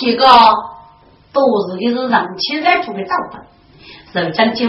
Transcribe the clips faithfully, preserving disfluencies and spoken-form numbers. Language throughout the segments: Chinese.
这个都是一个让起来出的照本，手上的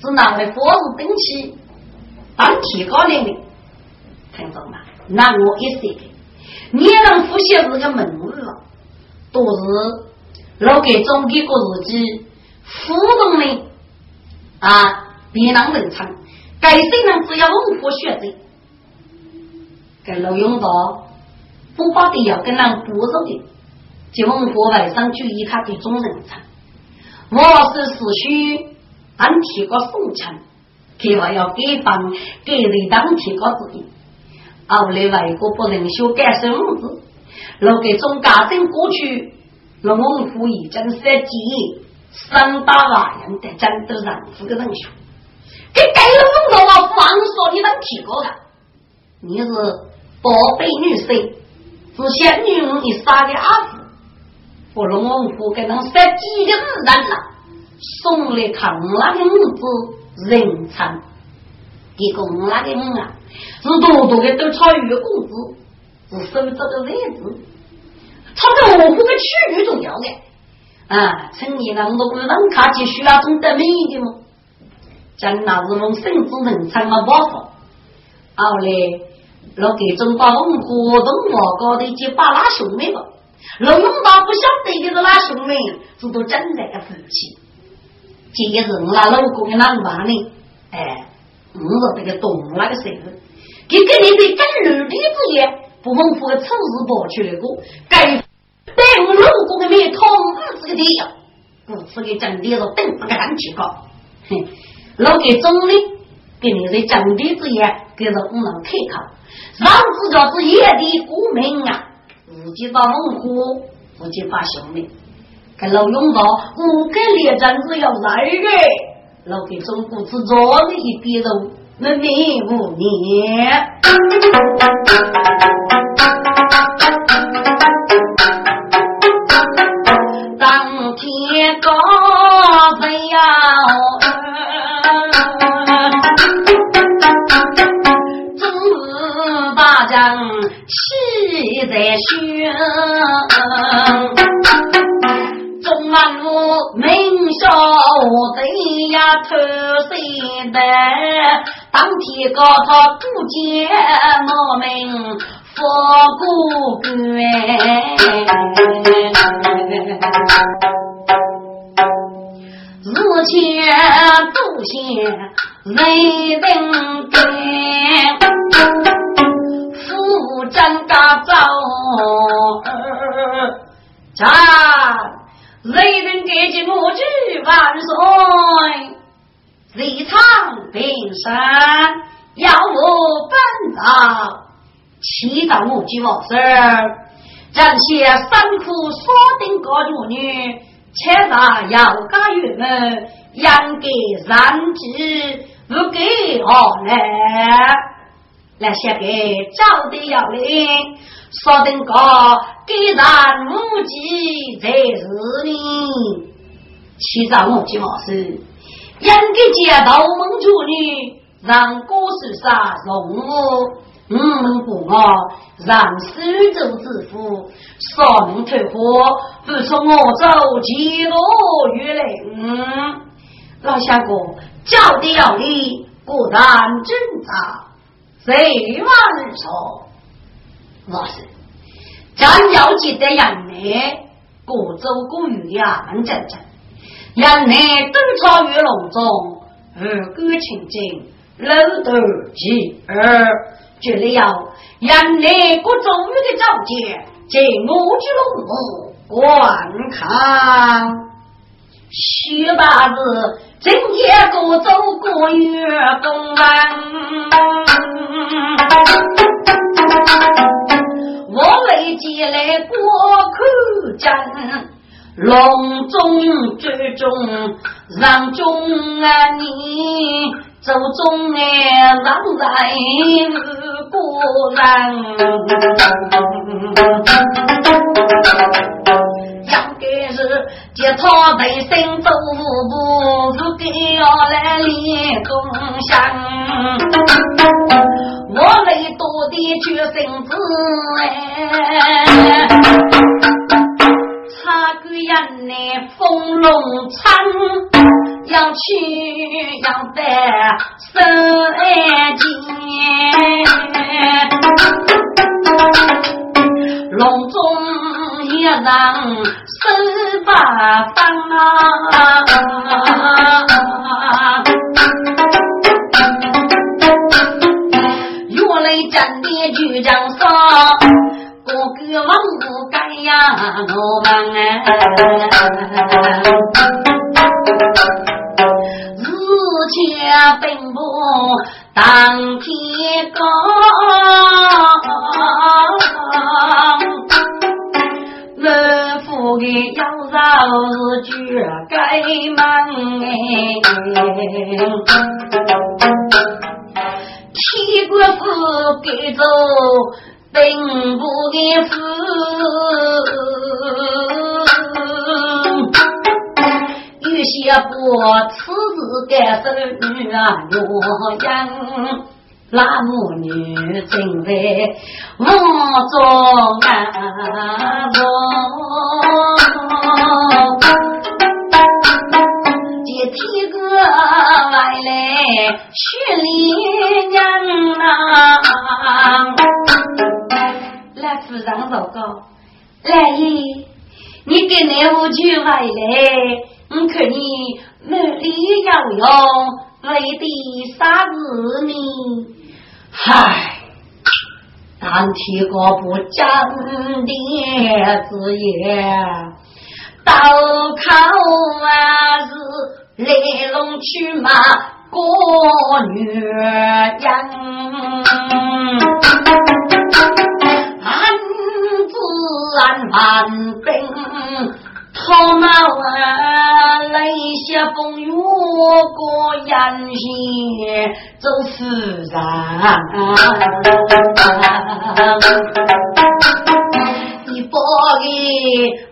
是哪位佛是登期当提高你们听懂吗？那我也是的你也能复习这个门路了，都是老给中给过自己浮动的啊，别能冷藏该谁能只要孟婆学的给老永保不包的要跟人不走的，就问我晚上去一看的中人场，我是死去俺提过送餐给我要给帮给你当提过自己，后来外国不能修改生物质留给中家政过去龙王府已经设计三八万人的战斗上这个人修给给了弄到我防守你当提过的，你是宝贝女婿是仙女你杀的阿福，我龙王府给能杀几个日人了，送来看我那个母子人参，结果我那个母啊是多多的都超越公子，是收这个位置，他在我府的区域重要的啊，趁你那么多人卡起需要中得美的吗？将那日龙甚至人参的包袱，后来老给中把龙婆中我高的结巴拉兄妹吧，老永保不晓得的拉兄妹这都真的个福气，这也是我那老公的那娃呢，哎，我是这个懂那个谁，给给你的跟女的子也不蒙佛凑日跑去了过，该对我老公的面痛日子个地呀，不吃个真的是等不个人提高，哼，老给中呢给你的真的子也给了我们开口。老子就是夜的股民啊，自己把孟虎自己把兄弟给老永保五个列战是要来的，老给中国之中的一批人那迷不你当天高飞要气在胸，中安路明晓得呀，偷谁的？当天高他不见我们佛姑姑。日前都县人登殿。真嘎造战雷人给起母句万岁，李昌平山要我奔到祈祷母句往事，让些三苦说定国主女切大要嘎月们养给三只不给我来来写给赵的要领说的个给咱母鸡在日里其实母鸡老师人给街道蒙住你让故事杀龙母嗯不我让四周自负说能退火不从我走几多月来嗯老下过赵的要领果然真的谁万说我是咱要记得人呢古州古语呀很真正人呢都超越隆重而歌清净楼斗之而绝了要人呢古州语的照见这我之龙母观看徐八字今夜古州古语公安我为积累过苦战隆中之中让中啊你走中啊让来果然要给是解脱的心走不如给我来理共享我没多的决心子插个人的风龙餐要去要得生爱情龙中也让十八方啊就讲说，哥哥忙不干呀，我忙哎。日前奔波当天高，我父的要绕去该忙哎。七国是给走并不的事有些不辞职的生女啊我养那母女正在我做啊我这七国来了是你娘啊！来府上报告，来姨，你给那屋去外来，我看你哪里要用，为的啥子呢？唉，当天个不讲的子也，刀口啊是来龙去马。我女人安子安安定头脑啊来些朋友过眼睛就是人一波的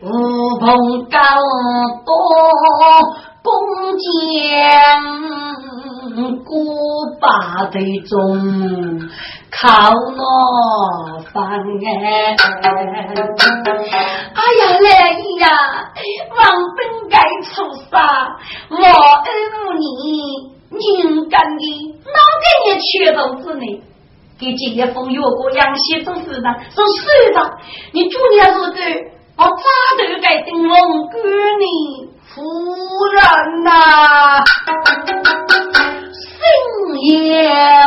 无朋高波弓箭过把对中靠那方哎！哎呀来呀，王本该出杀，我恩你，应该的，哪个也缺斗子呢？给这些朋友过养些都是吧，都是吧，你昨天说的，我咋都该顶王哥呢？夫人呐、啊，心也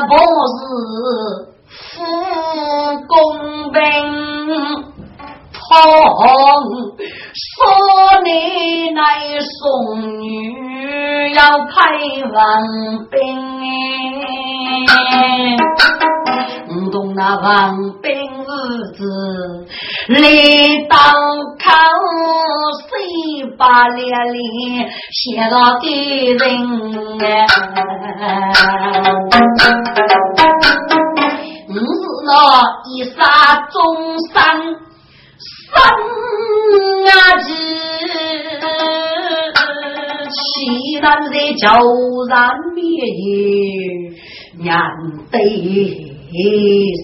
不是夫公平，同说你来送女要派王兵哎，唔懂那王兵日子来到口。把脸里写到的人哎，我是那一杀中山三啊子，岂然在悄然灭也难得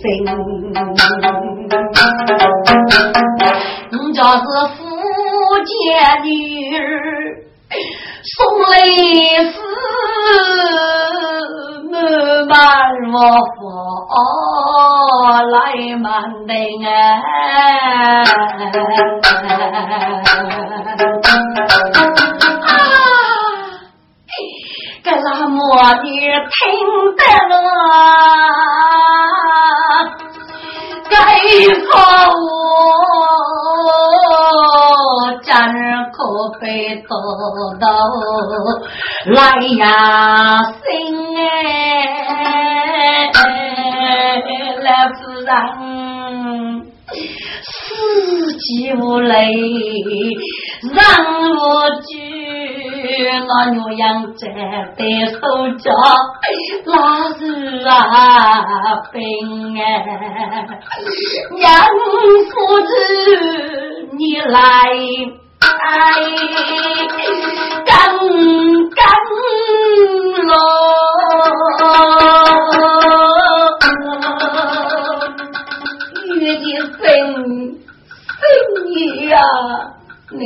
生，我就是夫。我见女儿送泪丝，满满我佛来满顶哎！啊，格拉莫女听得了，该错我。战可被夺到来呀心哎，来不然四季无泪让我去那牛羊在背后叫那日啊冰哎娘夫子你来哎刚刚喽呀，你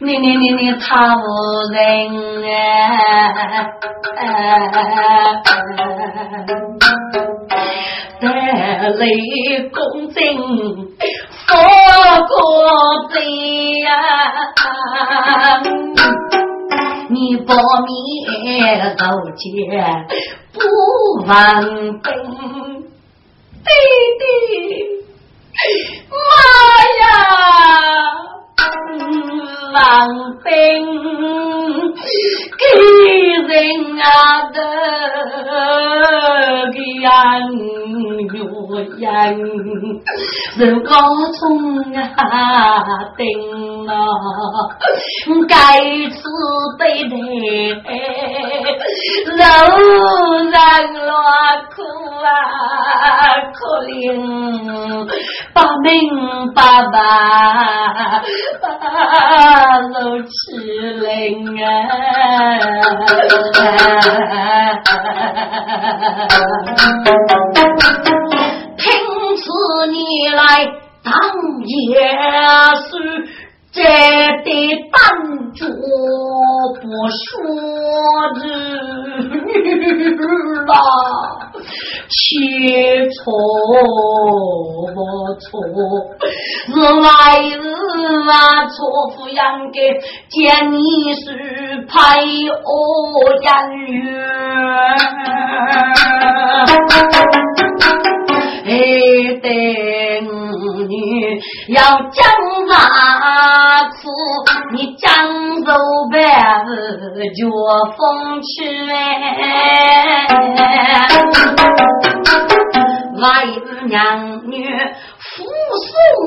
你你你你他无人哎，得雷公正佛国的呀，你把面道歉不忘本，弟弟。妈呀王兵给人啊的给人有人人高中啊定啊该吃对对柔然落苦啊可怜把命爸爸把路起灵啊凭此你来当也是这的伴主不说日了七错不错是来日啊错不养给见你是拍欧阳月哎等你要将那苦你将走白日就风去哎来日娘女扶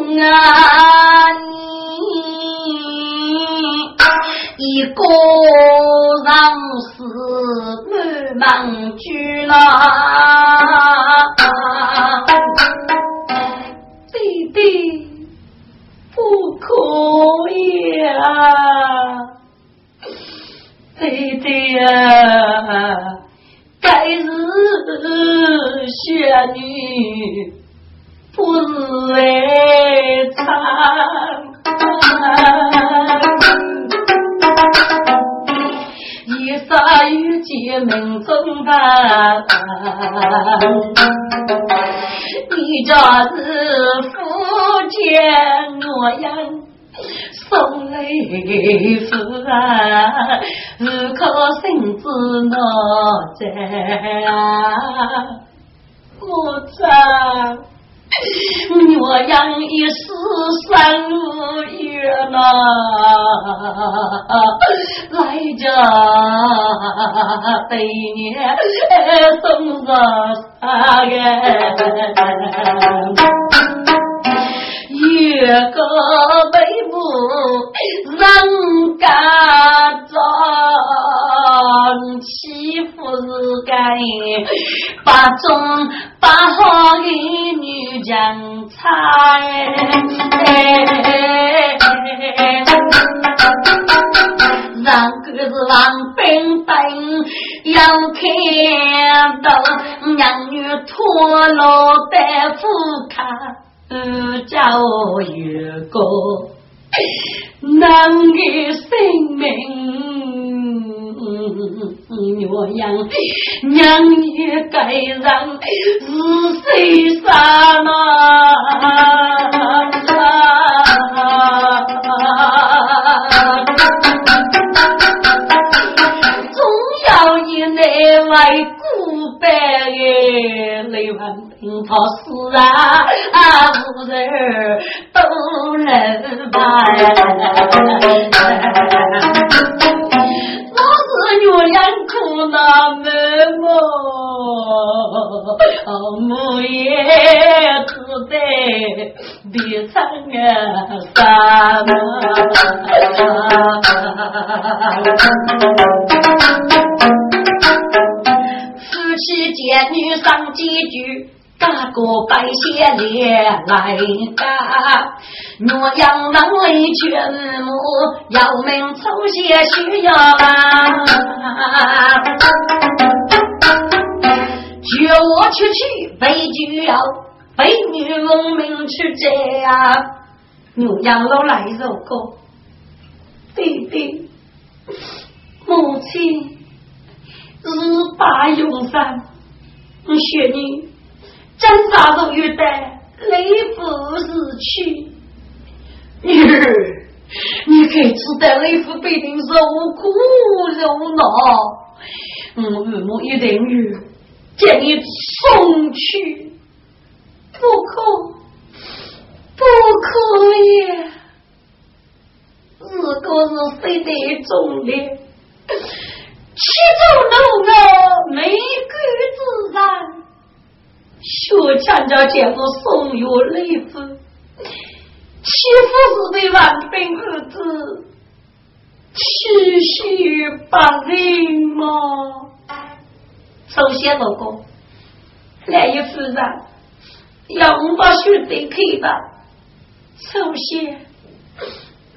送啊你一个让死不忙去了弟弟不可以啊弟弟啊该是雪女不是为她一杀于姐门中吧你这是福建洛阳送来福啊，日可生子哪在啊？我在，我养一世三路月呐，来家对年送着啥个？一个背部人家装欺负是该把中把好的女将猜让个是王兵兵要看到让女脱落的富卡呃叫我越过难以生命我养娘也该让是谁杀吗总要以内外白夜泪万平跑死啊啊无人都人吧我是女苦那么么，母也苦在别唱啊啥么。夫妻见女上几句，大哥白些脸来干。若要能力全母要命抽些需要啊，叫我出去被拒了，被女农民去这啊。若要老来肉哥弟弟母亲日把用上雪女真啥都有的雷不死去。女儿，你可以知道那副被人受苦受恼，我父母一定要将你送去，不可不可以。如果是谁的重的，七种弄个玫瑰自然，学强调姐夫送有那副。七父子的万分儿子，七夕八人嘛。首先，老公来一夫人，要我把血得开吧。首先，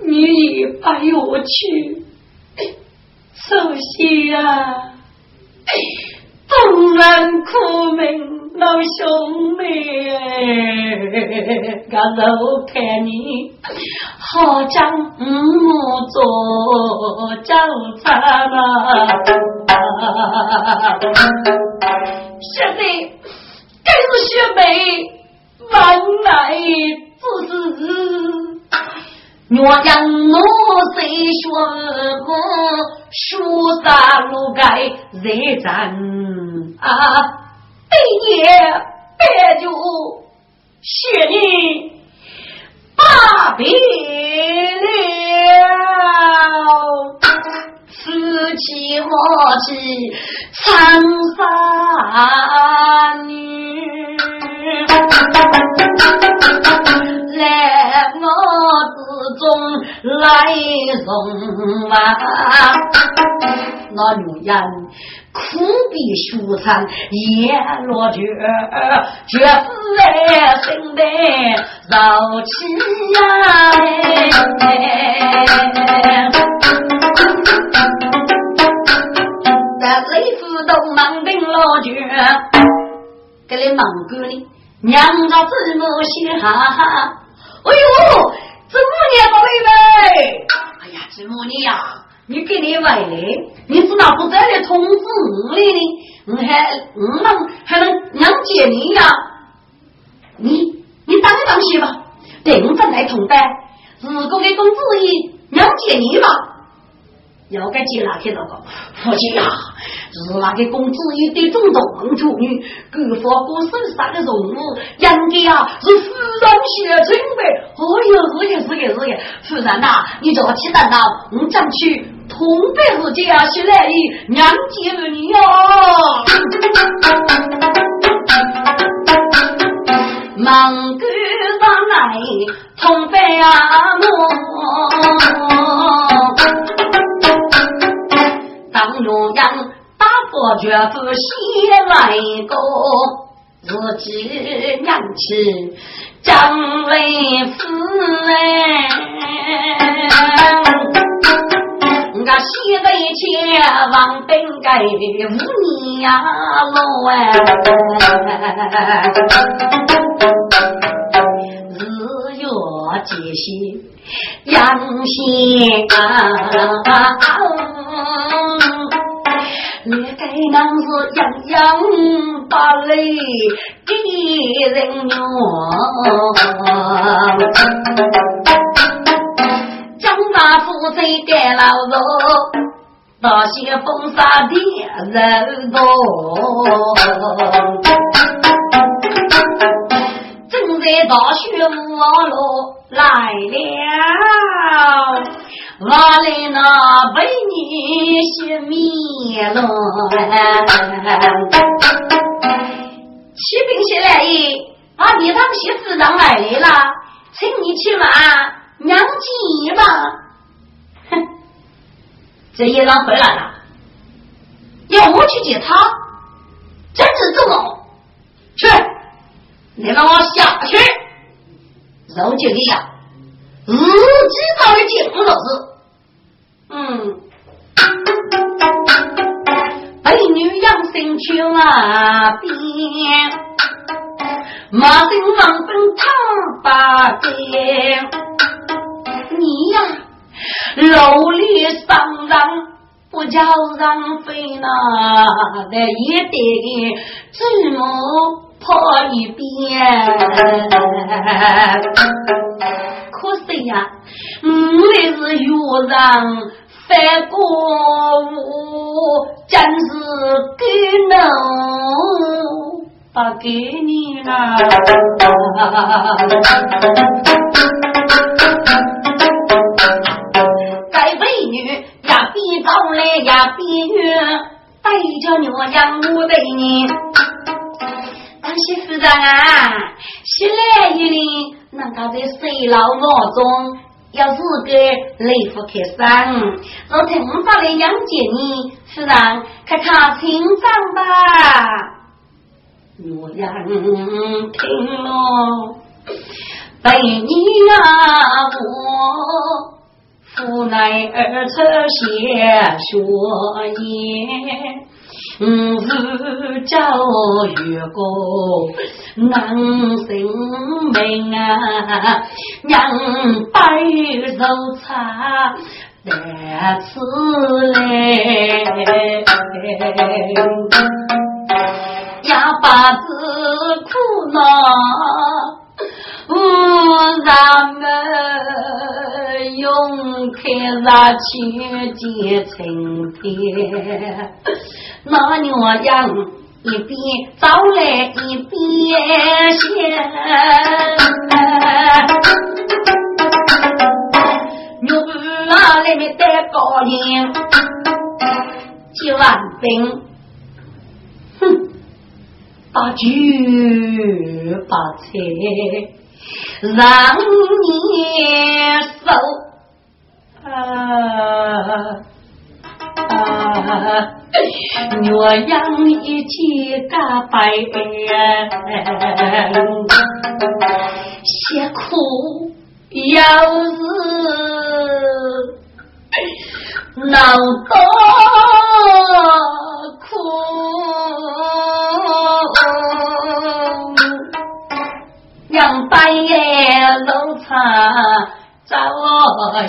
你也把我去。首先啊，当然苦命。老兄妹，我都看你好像五母做早餐啊！现在该是学妹晚来做事，我让我谁学过书啥路该热战啊！被也别就雪女罢别了，此起莫起长沙女，来我之中来容啊，那女人苦比书山也落绝，绝不来生的早起呀。在雷府都忙定落绝，给你忙过哩，娘家自母心哈哈。哎呦，子母娘宝贝贝，哎呀，子母娘呀。你给你外嘞，你是哪不在的通知我嘞呢？我还我能还能谅解你呀？你你当当去吧，对我真来同班，如果给公子一谅解你吧，要该接哪去那个？父亲呀，是那个公子一对中道门处女，各方各身上的荣物，人家啊是夫人血亲呗。哎呦，是个是个是个，夫人呐，你早起等到我站去。同辈之间是来的娘姐们哟，忙哥上来同辈阿母，当路人打破绝不先来过，自己娘亲将为夫哎。我西北前往本该无你呀路哎，日月解析阳西啊，你该能是洋洋把泪给人用。夫妻盖老楼，那些风沙的人多。正在大雪我落来了，我来那为你寻觅了。骑兵起来耶，啊，你他们些自然来了，请你去嘛，娘亲嘛。哼，这夜郎回来了，要我去接他，真是重哦。去，你让我下去。柔情一下，如知道的听不懂事。嗯，美女养生去那边，马上忙奔他把边。你呀、啊，楼里上让不叫让飞呢，那也得自谋。跑一遍，可惜呀，我也是越让翻过我，真是给侬把给你了。该美女呀，比高来呀，比月，带着牛羊我带你。媳妇长啊，新来一人，那他在水牢牢中，要是个累不开山，若听到来杨姐你，是让可他听长吧。我让听咯，被你啊我父乃儿子写说也。不是教育过男生命啊，让白肉茶来吃嘞，哑巴子苦恼，无咱们用开啥去结成天？那牛羊一边走来一边闲，牛儿来没得高粱，几万兵，哼，把酒把菜让你受啊！啊我养一起大白人，些苦要是脑多苦，让白夜楼茶找些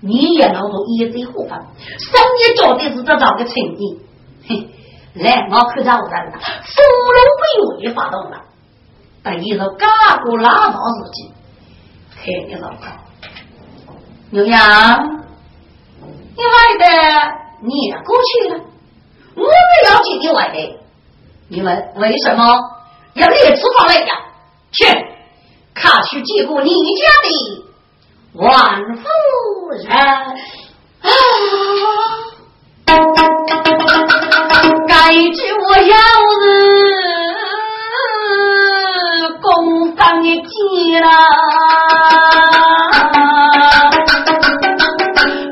你也能够一直护法三年做的是这找个情谊嘿来我可找人了芙蓉被我也发动了但一个嘎咕拉倒自己嘿你老婆牛羊你外的你也过去了我不了解你外的你们为什么要列出法来呀去看去记录你家的万夫人啊该知我要的工商的记啦，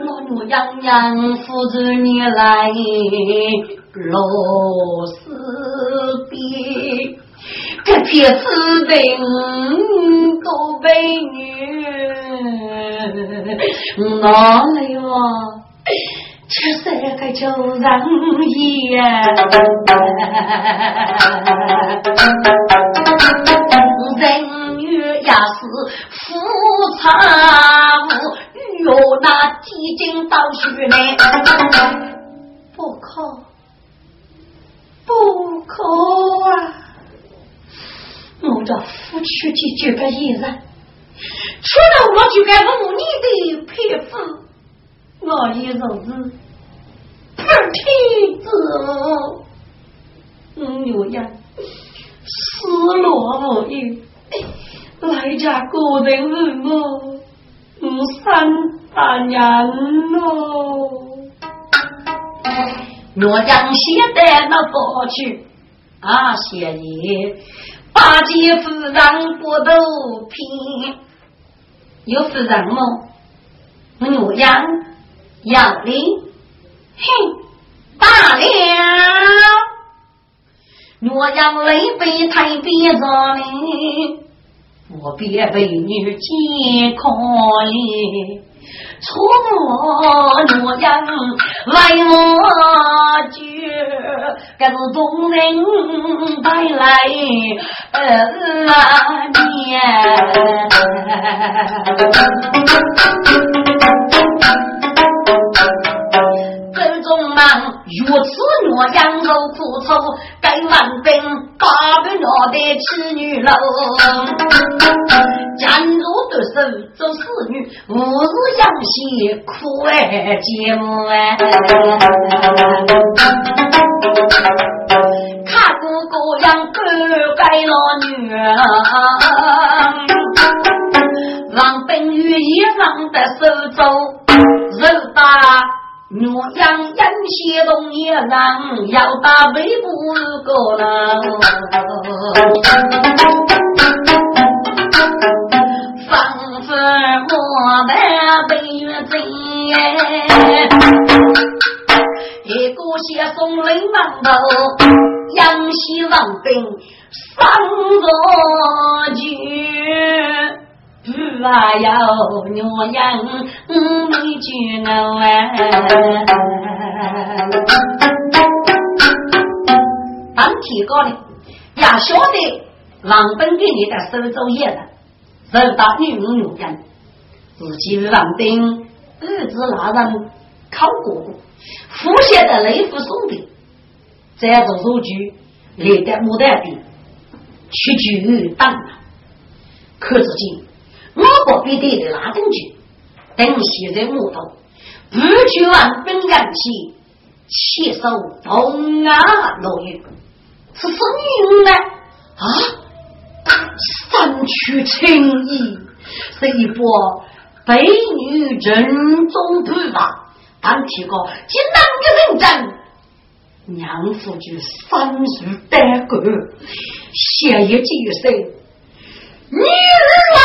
我牛羊羊扶着你来落死别，这撇子的都被女拿了哟，这三个就让爷。人女也是夫差母，有那着拂去的这个意思，除了我就该问你的佩服，我一种子二天子嗯有呀失落无语来家过的日暮嗯三大年喽，我将写的那过去啊写意八戒夫人不都拼有夫人吗我将要你嘿罢了，我让雷被太别着你，我别被你解可怜，错我让来我去，该是众人带来恶念。如此我养肉苦臭该满兵八百我的妻女楼战如对手做侍女我是养些苦爱节目哎看姑姑养狗该老女儿让本月一让的手走肉大我让人些东也让要把围不够了仿佛我的被月贼一个些松雷满头杨西望定上座去日啊要牛羊嗯没去闹啊咱提高了呀小弟王本给你的收昼夜了这把女民女人自己王本日子拿人考古服写的雷夫送的这样的手局里的木袋的去举当了可自己我不必得的拉证据等写在木头不去完本感情气受东啊落雨是什么呢啊三区清义是一波北女人中对吧当提高今南个认真娘夫就三十单个写一句是女人啊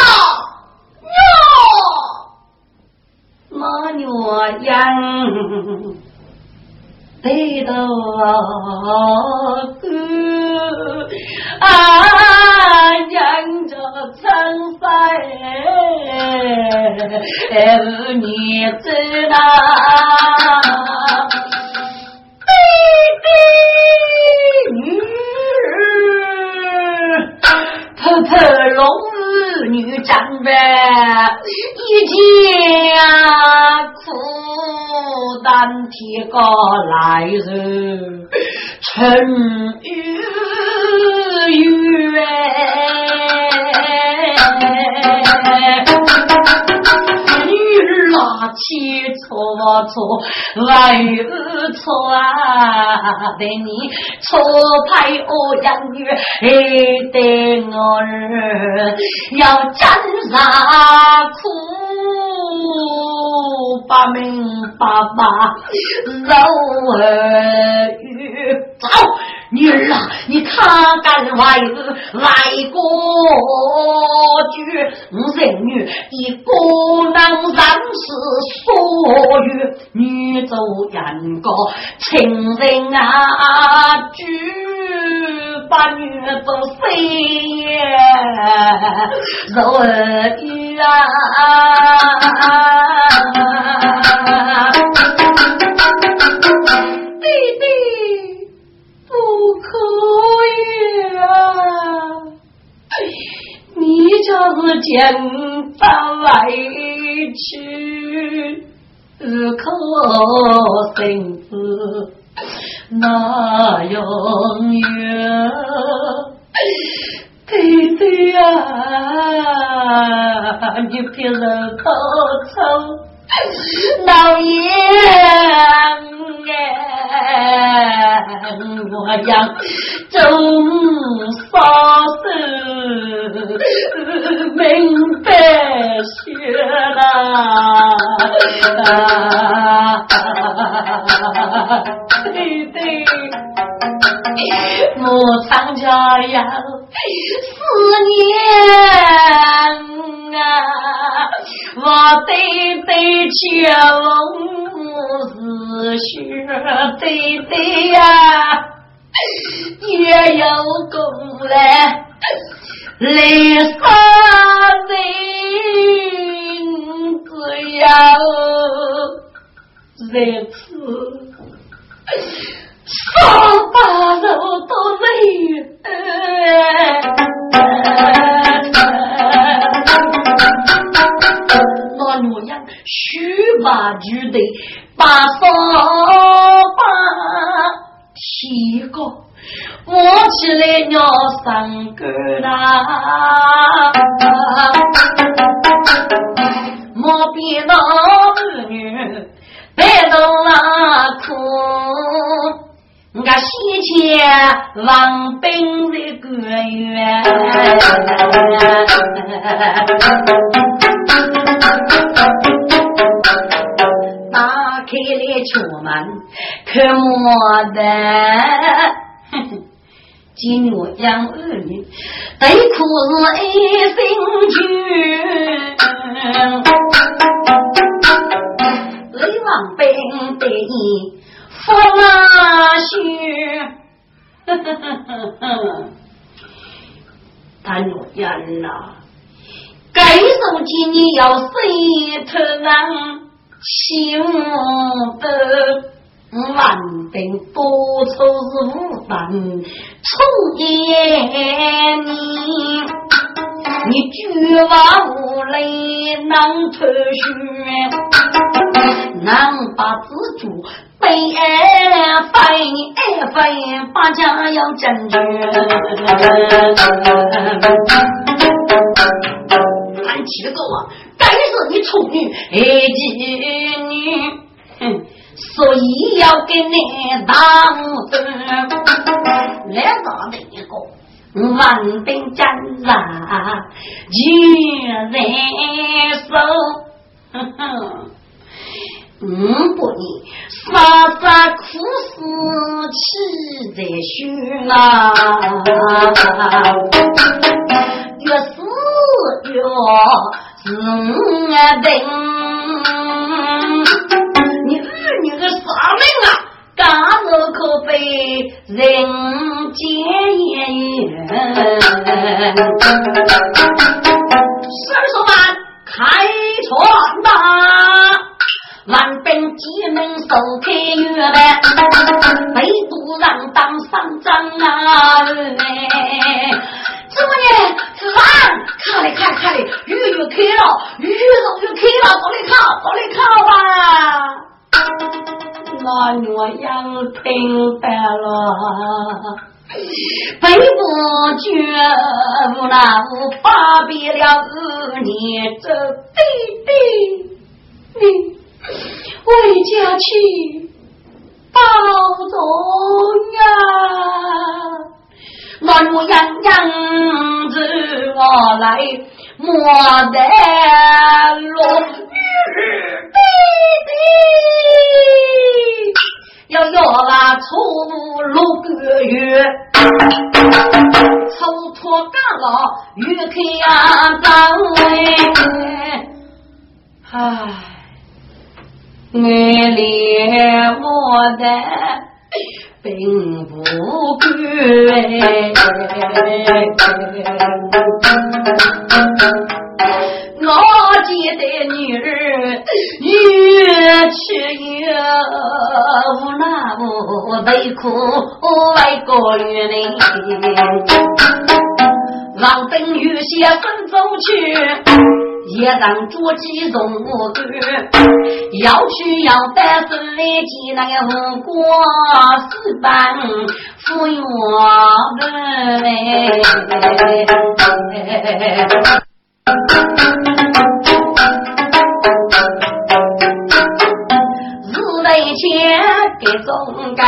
我女人对到我哥啊娘着参赛你知道弟弟女婆婆龙女长辈一家苦担提高来日春雨月雨拉起错错来日错啊对你错派欧阳女哎对我儿要沾啥苦把命爸爸肉儿鱼走女儿啊你看看来日来过去人女一个能咱是所欲女走人个情人啊去把女都飞也柔儿语啊弟弟不可以啊你就是见到来去日口生子那永远，对对啊，你别人口臭老爷哎，我要中烧死明白些啦，对对，我长家要思念。啊，我对对酒是学对对呀，也有功来来杀人，只要这次双把肉都没。须把举得把扫把提高，摸起来要三个啦，莫比那儿女别动那苦，我西前王兵的歌员。开来敲门，看我的，今我将二女，得苦是一生君。雷王兵得意，发那虚，哈哈哈！但我言啦，该手机你要谁偷人？起舞的万兵多愁是无伴，冲夜你，你举娃无泪能脱靴，能把自主被爱飞爱飞，把家要争取。俺起个啊！但是你处女哎妓女，所以要给你当真来到那个万兵家啦，女人手嗯不你傻傻苦死气在虚啦，越死越是啊病，你儿女的傻命啊，干了可被人奸。师叔们开船吧，万兵急门手开月呗，没不让当上张啊！怎么呢？看，看嘞，看，看嘞，越越开了，越走越开了，走嘞靠，走嘞靠吧！那我要听白了，背不绝不难，怕比了你这弟弟，你回家去保重呀！我如样样子我来莫得落日弟弟要要啊出六个月抽脱干了月开啊单位唉你连我的并不贵，我记得女儿越吃越无那无悲苦，外国女人望奔雨些分走去。也让捉鸡容我哥要去要带着累积那个红果四班富有我的日来前别总该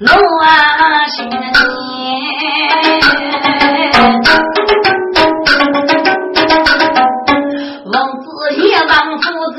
弄啊新年王子也让父子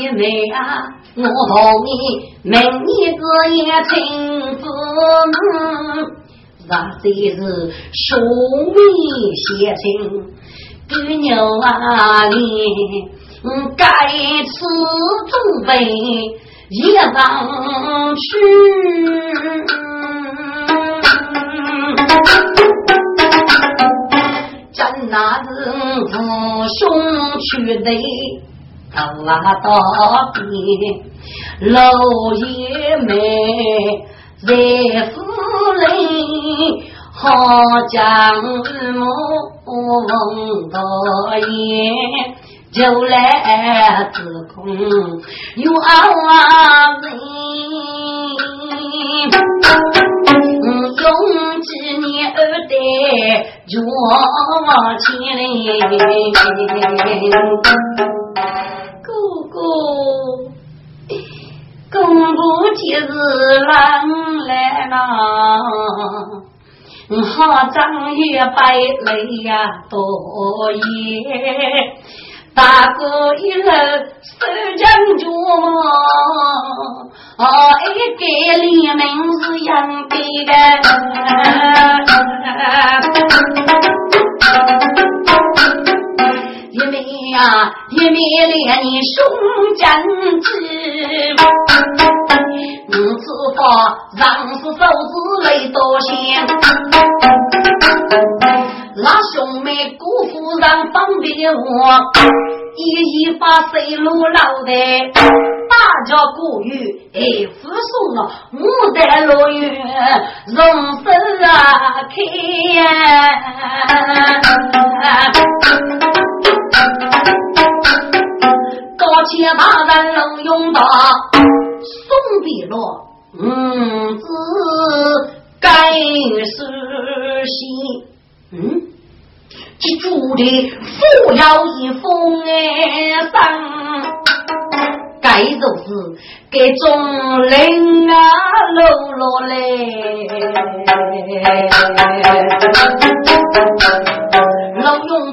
因为啊我好你每一个也亲自母那这是手艺写成给牛啊你该吃土匪也当去真那人子兄去的到拉到底老爷妹在府里好将母翁多爷就来自空有啊你用几年而得着我起来公布几日郎来了好长夜白泪呀多夜大哥一人手掌着我一给你名字养给的一面呀，一面连你胸间指，你知道让是手指泪多些。那兄妹姑父让帮别我，一一把水路老的，大家顾虑哎，扶送了牡丹落雨，人生啊开。高阶大人能用到送笔落嗯字该是心嗯这主的富饶一封哎上该就是给众人啊露落嘞能用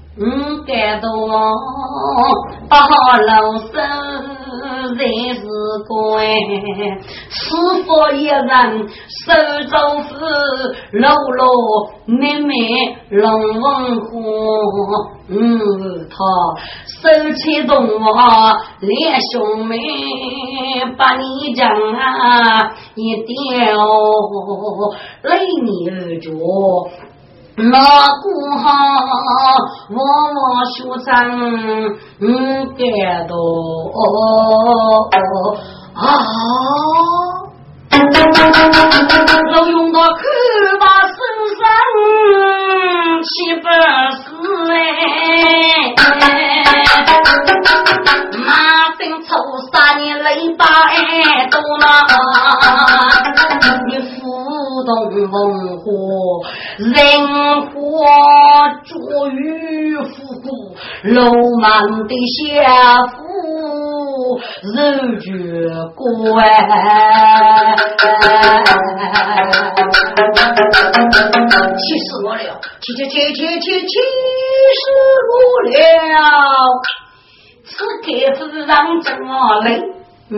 嗯该多把老身人是官是否也让手中是露露妹妹龙王虎嗯他手起动我连兄妹把你讲啊一掉累你而着老姑好我我书上嗯别多啊老用到去把身上七八十哎马身抽杀你雷巴哎都了你浮动风火人火捉鱼复古楼满的下夫日绝怪七十多了七七七七七七十多了此刻是让怎么来嗯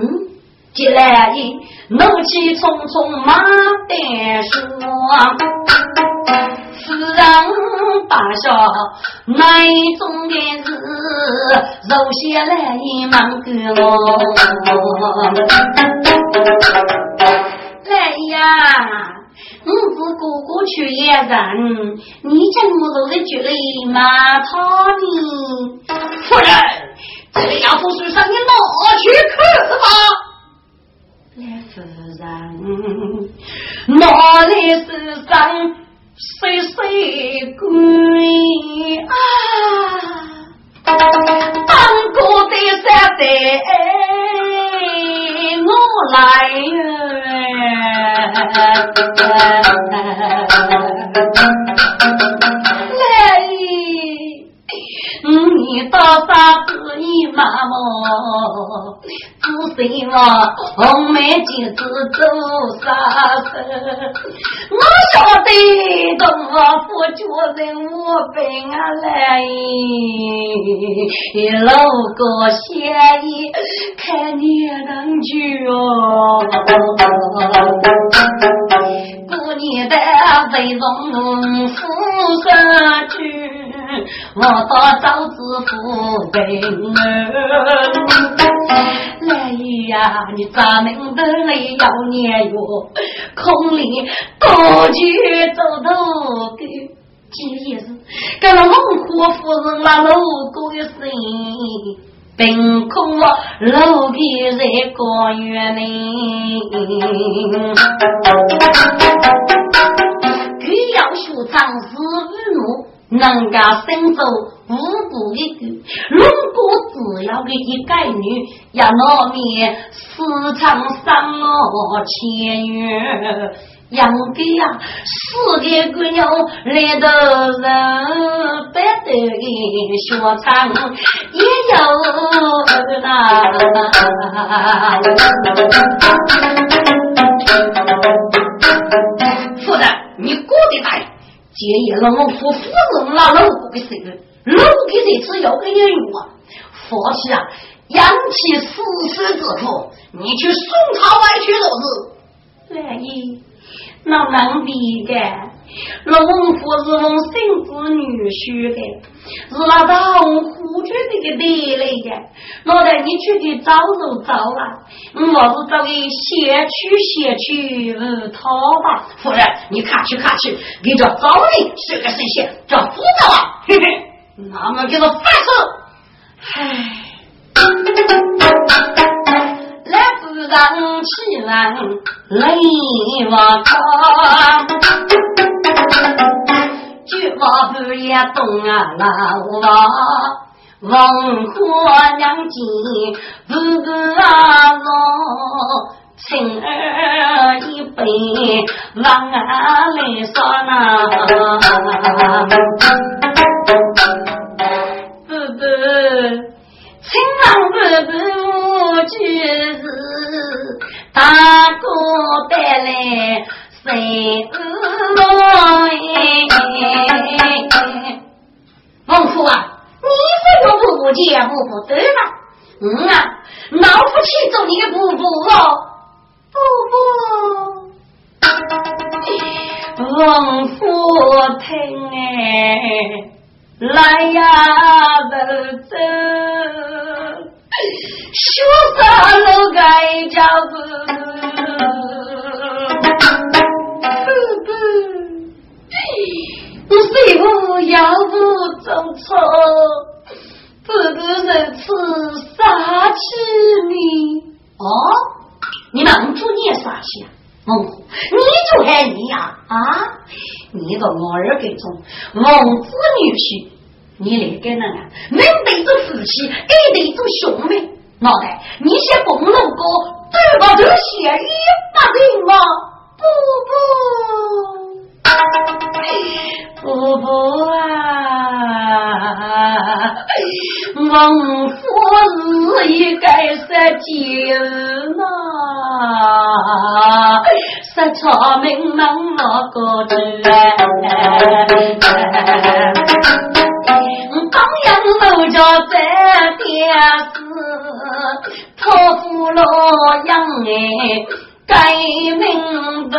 既来一怒气匆匆马的说世人把笑那种的事揉下来也蛮给我来呀我是哥哥去一人你怎么都在这里骂他呢夫人这个丫头身上你拿去看吧来夫人拿来身上谁谁归啊当过的谁谁我来来你到啥子你妈妈不行了我没几次都杀死我晓得都我不觉得我病啊来一路过下一看你能去哦过你的为农夫生去我到招子父辈来呀你咋能得来要念我空里多去走走的这也是跟了孟婆夫人那老公的声音凭空我老皮在过月里给要求长子女人家身手无故一句如果只要给一概女要糯米市场上我签约养给啊四个姑娘来到人别的学堂也有啦夫人你过得来结业了我夫夫人那老公的谁人老公的谁只有个人我佛妻啊扬起四十之后你去宋朝外去走是来一那能比的老公夫是我生子女婿的是那大红胡局的个地类的那带你去给早走早了我是找给写去写去逃吧夫人你看去看去给这早你是个神仙这福到啊嘿嘿那么给他发射唉来自然气然泪我高举我不也懂啊老王王姑娘姐不不啊老请儿一杯王啊来说呢不不请郎不不就是大哥带来谁来孟夫啊你是我不不借不不得了嗯啊老夫去走你个不不哦不不孟夫听哎来呀不走说啥都该照顾不是我要不中错不能吃杀气你哦你能住你也杀气啊孟虎你就害你呀 啊, 啊你个我儿给中孟子女婿你来跟那啊能得做夫妻也得做兄妹脑袋你先甭弄过对吧都写一把对吗不不不不啊孟夫子一该是几呢是草民能落过去刚阳楼着这点事托付洛阳该明白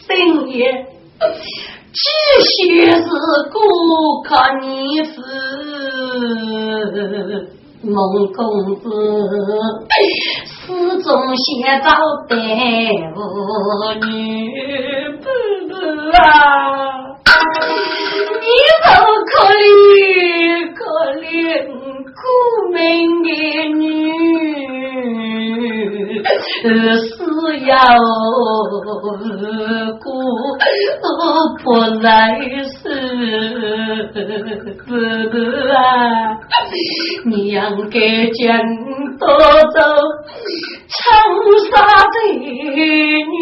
心也只许是顾客你是孟公子，始终写到的妇女不啊，你都可怜可怜苦命的女，是要顾不来世不啊，娘给讲多走长沙的女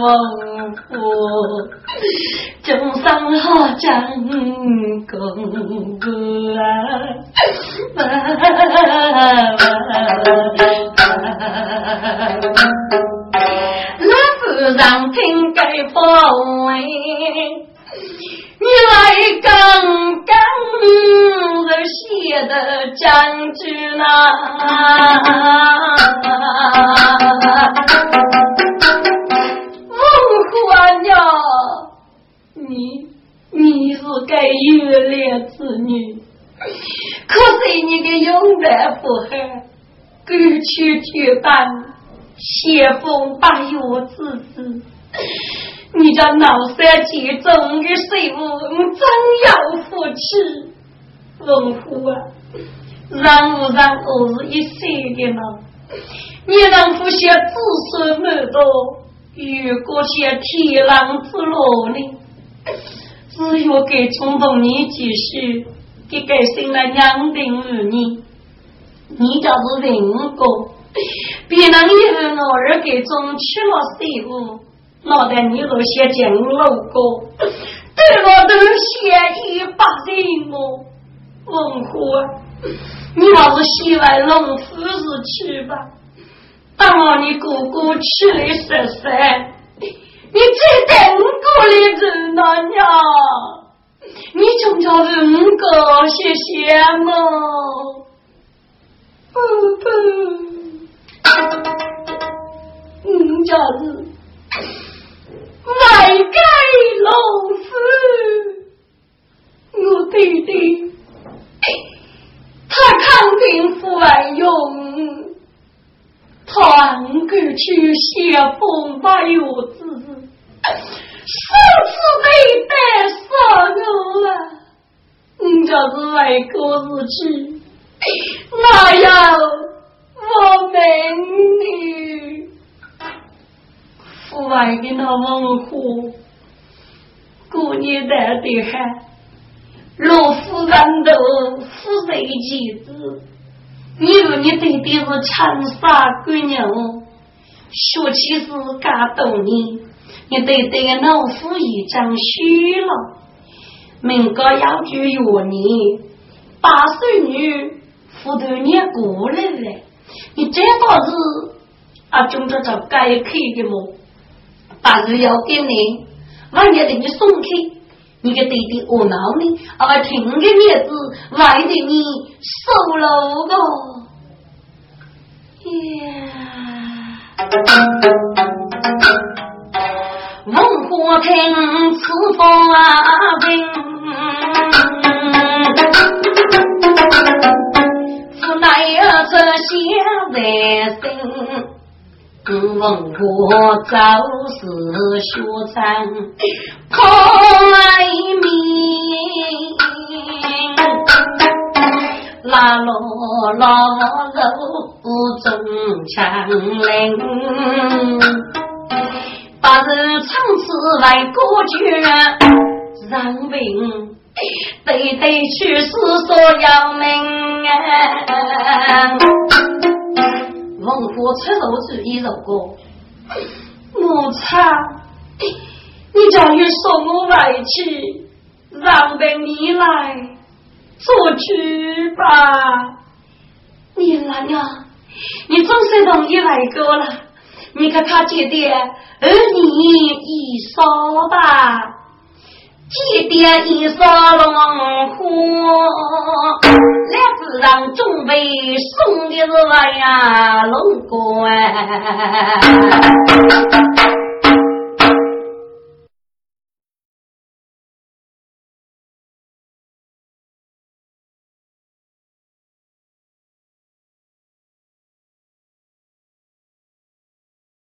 王府中山好将功夫啊，那是让听该破为你来刚刚都写的将军啊，孟欢呀，你你是个月烈之女，可是你个勇敢不害，各去举办写封拜我之子。你家老三集中于水务真要扶持文虎啊，让我让我是一岁的呢，你让父些子孙们都有过些天狼之路呢，只有给冲动你几时给给生了娘的儿女，你家是人工别人以后偶尔给中去了水务，脑袋你都写进老公对我都写一把人物孟虎，你老是喜欢弄夫子去吧，当我你姑姑吃了十三，你最等过的人了呀，你总叫人狗谢谢吗，不不你叫人买盖老师，我弟弟他抗病不完用，他给去写封把有字，上次被带上我啊，你这是外国日去，那样我们女。我外给那文虎姑娘带的汉老夫人的夫人妻子，你有你对的是长沙姑娘说起是感动你，你对的老夫已经虚了，民国要举有你八岁女夫头年过来了，你这倒是啊中这找该开的么，把日要给你万年给你送去，你给弟弟我脑呢啊听个面子来给你受了个孟虎听此风啊兵夫乃儿这些人生孟虎早是学长破爱民，拉罗拉罗中强邻，把人唱词来歌曲，让兵对对去世所要命啊！孟虎出手指一首歌，母亲，你叫你送我外去，让得你来做主吧。你来呀，你总是同意来过了，你看他姐姐儿女一说吧，一点一烧龙火，来自让准备送的是呀龙哥。